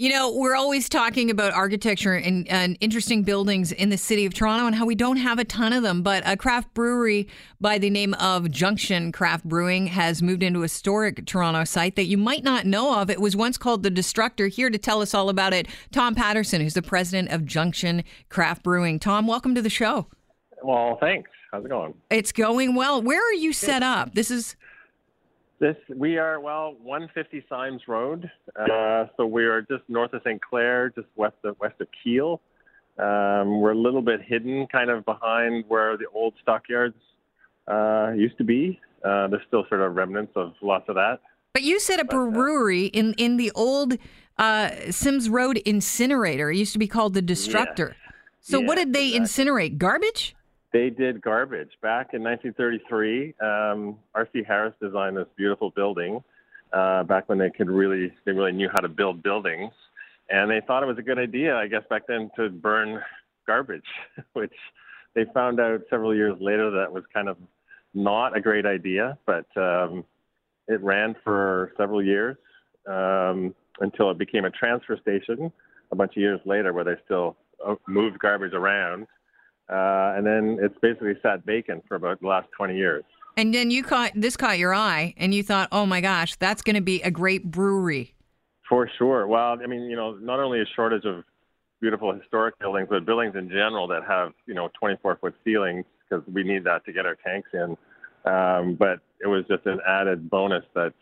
You know, we're always talking about architecture and interesting buildings in the city of Toronto and how we don't have a ton of them. But a craft brewery by the name of Junction Craft Brewing has moved into a historic Toronto site that you might not know of. It was once called The Destructor. Here to tell us all about it, Tom Patterson, who's the president of Junction Craft Brewing. Tom, welcome to the show. Well, thanks. How's it going? It's going well. Where are you set up? We are, 150 Symes Road, so we are just north of St. Clair, just west of Keele. We're a little bit hidden, kind of behind where the old stockyards used to be. There's still sort of remnants of lots of that. But you set up a brewery in the old Symes Road incinerator. It used to be called The Destructor. Yeah. So what did they incinerate? Garbage? They did garbage. Back in 1933, R.C. Harris designed this beautiful building back when they really knew how to build buildings. And they thought it was a good idea, I guess, back then to burn garbage, which they found out several years later that was kind of not a great idea. But it ran for several years until it became a transfer station a bunch of years later where they still moved garbage around. And then it's basically sat vacant for about the last 20 years. And then this caught your eye, and you thought, oh my gosh, that's going to be a great brewery. For sure. Well, I mean, you know, not only a shortage of beautiful historic buildings, but buildings in general that have, you know, 24-foot ceilings, because we need that to get our tanks in. But it was just an added bonus that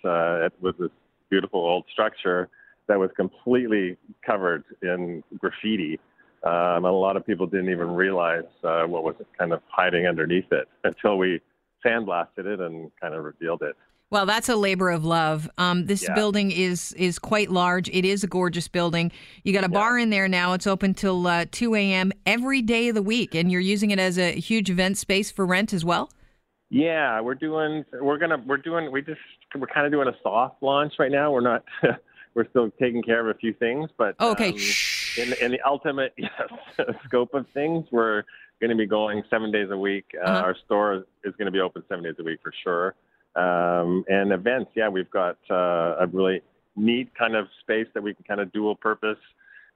it was this beautiful old structure that was completely covered in graffiti. A lot of people didn't even realize what was kind of hiding underneath it until we sandblasted it and kind of revealed it. Well, that's a labor of love. This building is quite large. It is a gorgeous building. You got a bar in there now. It's open till 2 a.m. every day of the week, and you're using it as a huge event space for rent as well? Yeah, we're kind of doing a soft launch right now. We're not. We're still taking care of a few things, but okay. In the ultimate scope of things, we're going to be going 7 days a week. Our store is going to be open 7 days a week for sure. And events, we've got a really neat kind of space that we can kind of dual purpose.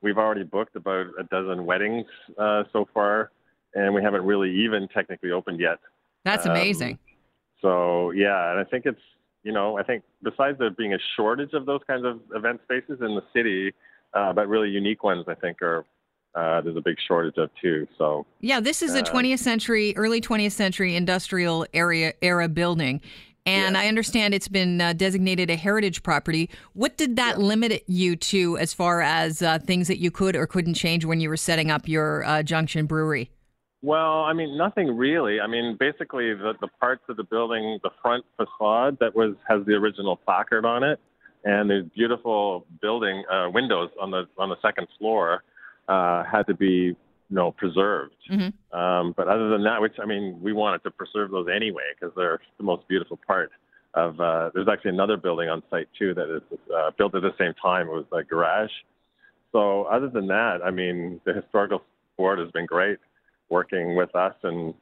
We've already booked about a dozen weddings so far, and we haven't really even technically opened yet. That's amazing. So, and I think it's, you know, I think besides there being a shortage of those kinds of event spaces in the city, but really unique ones, I think, are there's a big shortage of too. So this is a 20th century industrial era building, and I understand it's been designated a heritage property. What did that limit you to as far as things that you could or couldn't change when you were setting up your Junction Brewery? Well, I mean, nothing really. I mean, basically the parts of the building, the front facade that has the original placard on it. And there's beautiful building windows on the second floor had to be, you know, preserved. Mm-hmm. But other than that, which, I mean, we wanted to preserve those anyway because they're the most beautiful part of. There's actually another building on site too that is built at the same time. It was a garage. So other than that, I mean, the historical board has been great working with us, and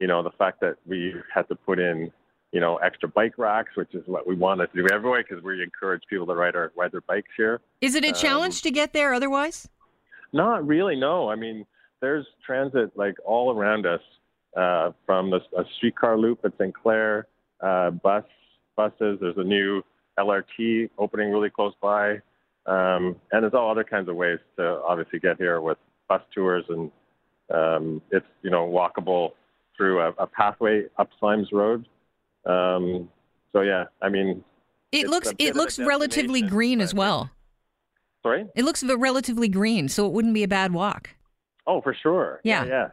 you know the fact that we had to put in, you know, extra bike racks, which is what we wanted to do everywhere because we encourage people to ride their bikes here. Is it a challenge to get there otherwise? Not really, no. I mean, there's transit like all around us from a streetcar loop at St. Clair, buses. There's a new LRT opening really close by. And there's all other kinds of ways to obviously get here with bus tours, and it's, you know, walkable through a pathway up Symes Road. I mean, it looks relatively green as well. Sorry? It looks relatively green, so it wouldn't be a bad walk. Oh, for sure. Yeah.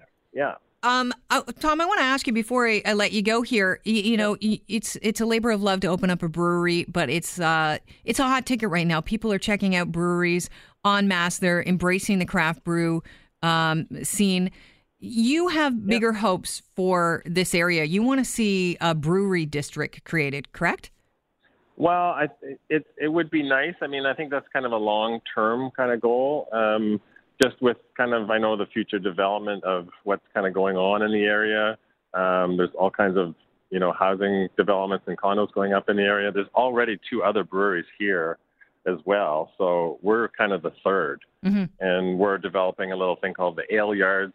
Tom, I want to ask you before I let you go here. You know, it's a labor of love to open up a brewery, but it's a hot ticket right now. People are checking out breweries en masse. They're embracing the craft brew scene. You have bigger hopes for this area. You want to see a brewery district created, correct? Well, it would be nice. I mean, I think that's kind of a long-term kind of goal, just with kind of, I know, the future development of what's kind of going on in the area. There's all kinds of, you know, housing developments and condos going up in the area. There's already two other breweries here as well. So we're kind of the third. Mm-hmm. And we're developing a little thing called the Ale Yards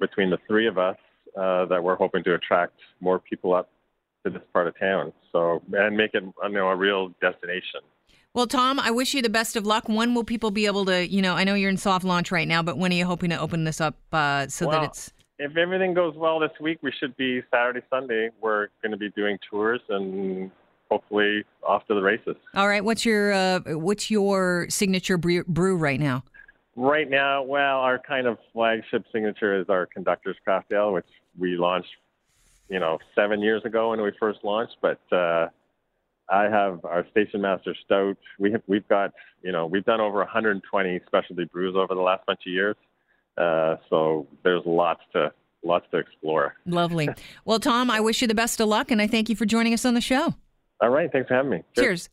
between the three of us that we're hoping to attract more people up to this part of town. So, and make it, you know, a real destination. Well, Tom, I wish you the best of luck. When will people be able to, you know, I know you're in soft launch right now, but when are you hoping to open this up that it's... If everything goes well this week, we should be Saturday, Sunday. We're going to be doing tours and hopefully off to the races. All right. What's your signature brew right now? Right now, well, our kind of flagship signature is our Conductor's Craft Ale, which we launched, 7 years ago when we first launched, but... I have our Station Master Stout. We've done over 120 specialty brews over the last bunch of years. So there's lots to explore. Lovely. Well, Tom, I wish you the best of luck, and I thank you for joining us on the show. All right. Thanks for having me. Cheers.